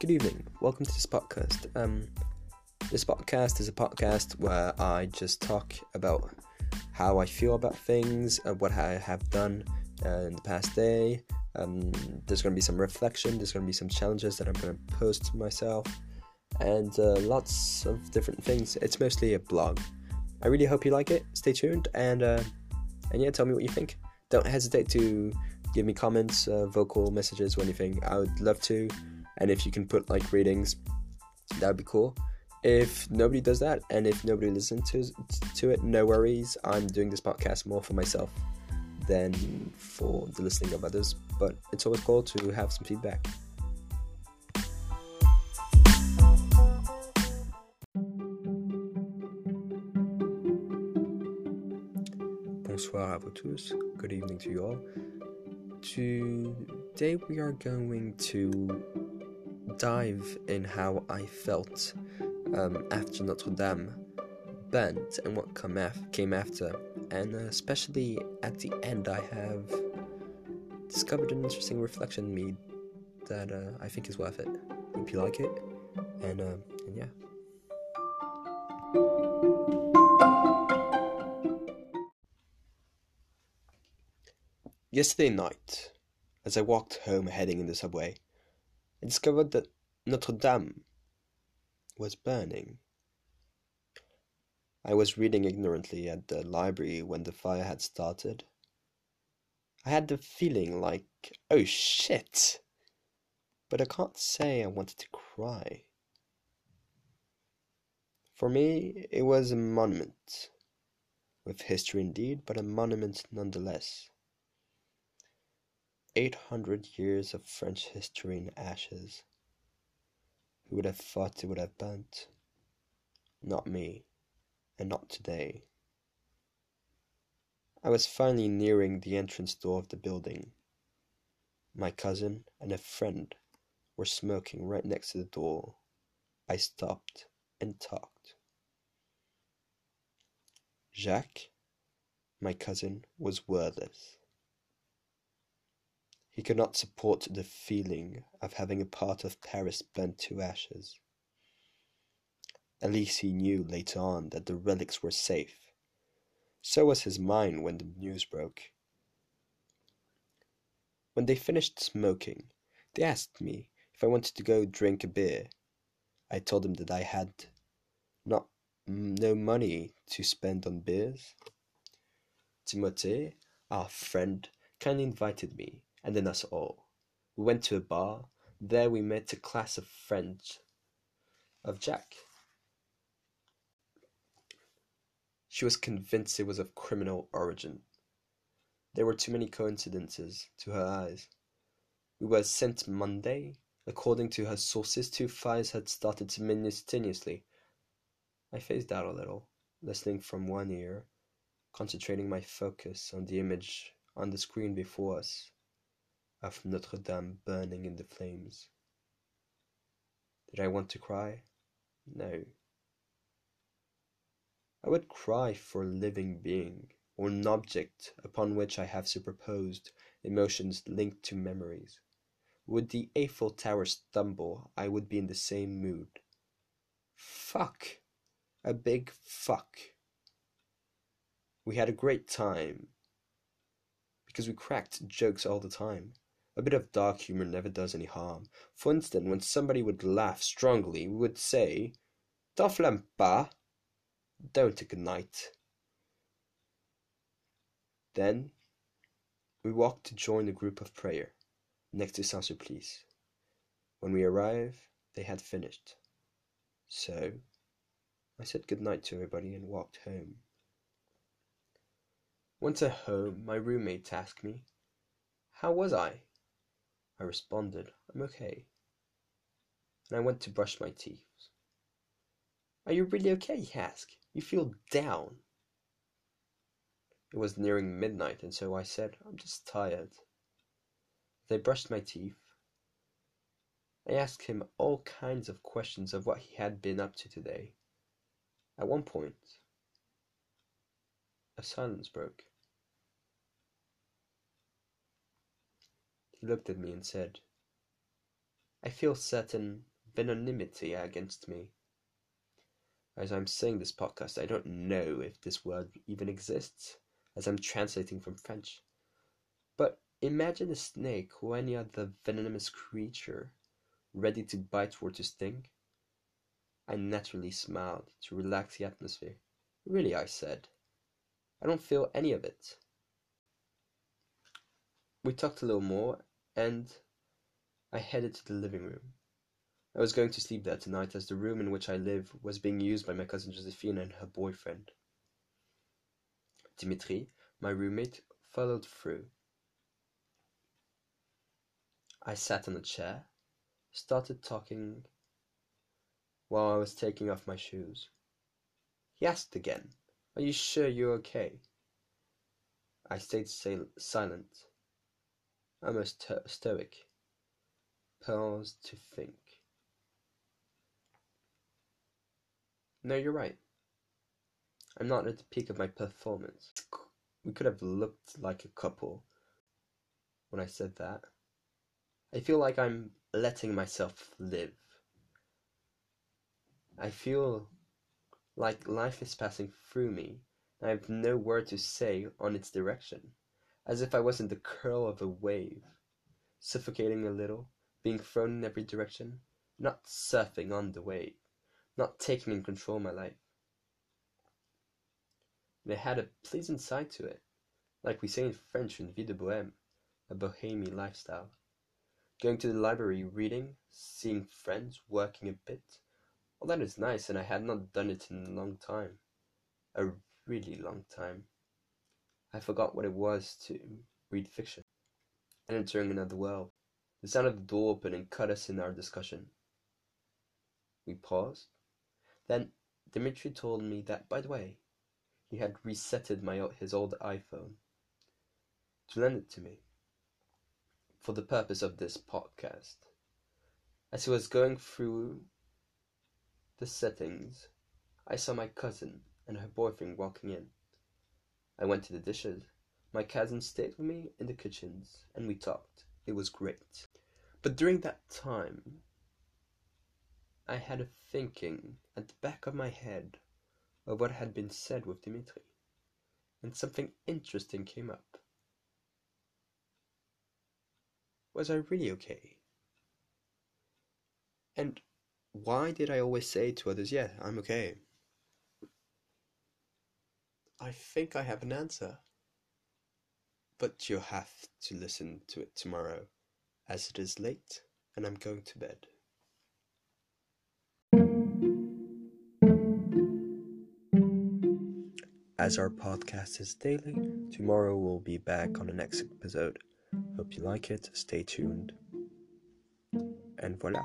Good evening, welcome to this podcast. This podcast is a podcast where I just talk about how I feel about things, what I have done in the past day. There's going to be some reflection, there's going to be some challenges that I'm going to pose to myself, and lots of different things. It's mostly a blog. I really hope you like it. Stay tuned, and yeah, tell me what you think. Don't hesitate to give me comments, vocal messages, or anything. I would love to. And if you can put like ratings, that would be cool. If nobody does that, and if nobody listens to it, no worries. I'm doing this podcast more for myself than for the listening of others. But it's always cool to have some feedback. Bonsoir à vous tous. Good evening to you all. Today we are going to dive in how I felt after Notre Dame burnt and what came after, and especially at the end I have discovered an interesting reflection in me that I think is worth it. Hope you like it, and yeah. Yesterday night, as I walked home heading in the subway, I discovered that Notre Dame was burning. I was reading ignorantly at the library when the fire had started. I had the feeling like, oh shit! But I can't say I wanted to cry. For me, it was a monument, with history indeed, but a monument nonetheless. 800 years of French history in ashes. Who would have thought it would have burnt? Not me, and not today. I was finally nearing the entrance door of the building. My cousin and a friend were smoking right next to the door. I stopped and talked. Jacques, my cousin, was wordless. He could not support the feeling of having a part of Paris burnt to ashes. At least he knew later on that the relics were safe. So was his mind when the news broke. When they finished smoking, they asked me if I wanted to go drink a beer. I told them that I had no money to spend on beers. Timothée, our friend, kindly invited me. And then us all. We went to a bar. There we met a class of friends of Jack. She was convinced it was of criminal origin. There were too many coincidences to her eyes. We were sent Monday. According to her sources, 2 fires had started simultaneously. I phased out a little, listening from one ear, concentrating my focus on the image on the screen before us. Of Notre Dame burning in the flames. Did I want to cry? No. I would cry for a living being, or an object upon which I have superposed emotions linked to memories. Would the Eiffel Tower stumble, I would be in the same mood. Fuck! A big fuck. We had a great time, because we cracked jokes all the time. A bit of dark humor never does any harm. For instance, when somebody would laugh strongly, we would say, "T'enflamme pas," don't ignite. Then, we walked to join a group of prayer, next to Saint-Sulpice. When we arrived, they had finished. So, I said goodnight to everybody and walked home. Once at home, my roommate asked me, "How was I?" I responded, "I'm okay." And I went to brush my teeth. "Are you really okay?" he asked. "You feel down." It was nearing midnight, and so I said, "I'm just tired." As I brushed my teeth, I asked him all kinds of questions of what he had been up to today. At one point, a silence broke. He looked at me and said, "I feel certain unanimity against me. As I'm saying this podcast, I don't know if this word even exists, as I'm translating from French. But imagine a snake or any other venomous creature, ready to bite or to sting. I naturally smiled to relax the atmosphere. Really, I said, I don't feel any of it. We talked a little more, and I headed to the living room. I was going to sleep there tonight, as the room in which I live was being used by my cousin Josephine and her boyfriend. Dimitri, my roommate, followed through. I sat on a chair, started talking while I was taking off my shoes. He asked again, "Are you sure you're okay?" I stayed silent, almost stoic, paused to think. No, you're right. I'm not at the peak of my performance. We could have looked like a couple when I said that. I feel like I'm letting myself live. I feel like life is passing through me, and I have no word to say on its direction, as if I was in the curl of a wave, suffocating a little, being thrown in every direction, not surfing on the wave, not taking in control my life. And it had a pleasant side to it, like we say in French in Vie de Bohème, a bohemian lifestyle. Going to the library, reading, seeing friends, working a bit. Well, that is nice, and I had not done it in a long time. A really long time. I forgot what it was to read fiction. And entering another world. The sound of the door opening cut us in our discussion. We paused. Then Dimitri told me that, by the way, he had resetted his old iPhone to lend it to me for the purpose of this podcast. As he was going through the settings, I saw my cousin and her boyfriend walking in. I went to the dishes. My cousin stayed with me in the kitchens, and we talked. It was great. But during that time, I had a thinking at the back of my head of what had been said with Dimitri, and something interesting came up. Was I really okay? And why did I always say to others, "Yeah, I'm okay"? I think I have an answer. But you'll have to listen to it tomorrow, as it is late and I'm going to bed. As our podcast is daily, tomorrow we'll be back on the next episode. Hope you like it, stay tuned. And voilà.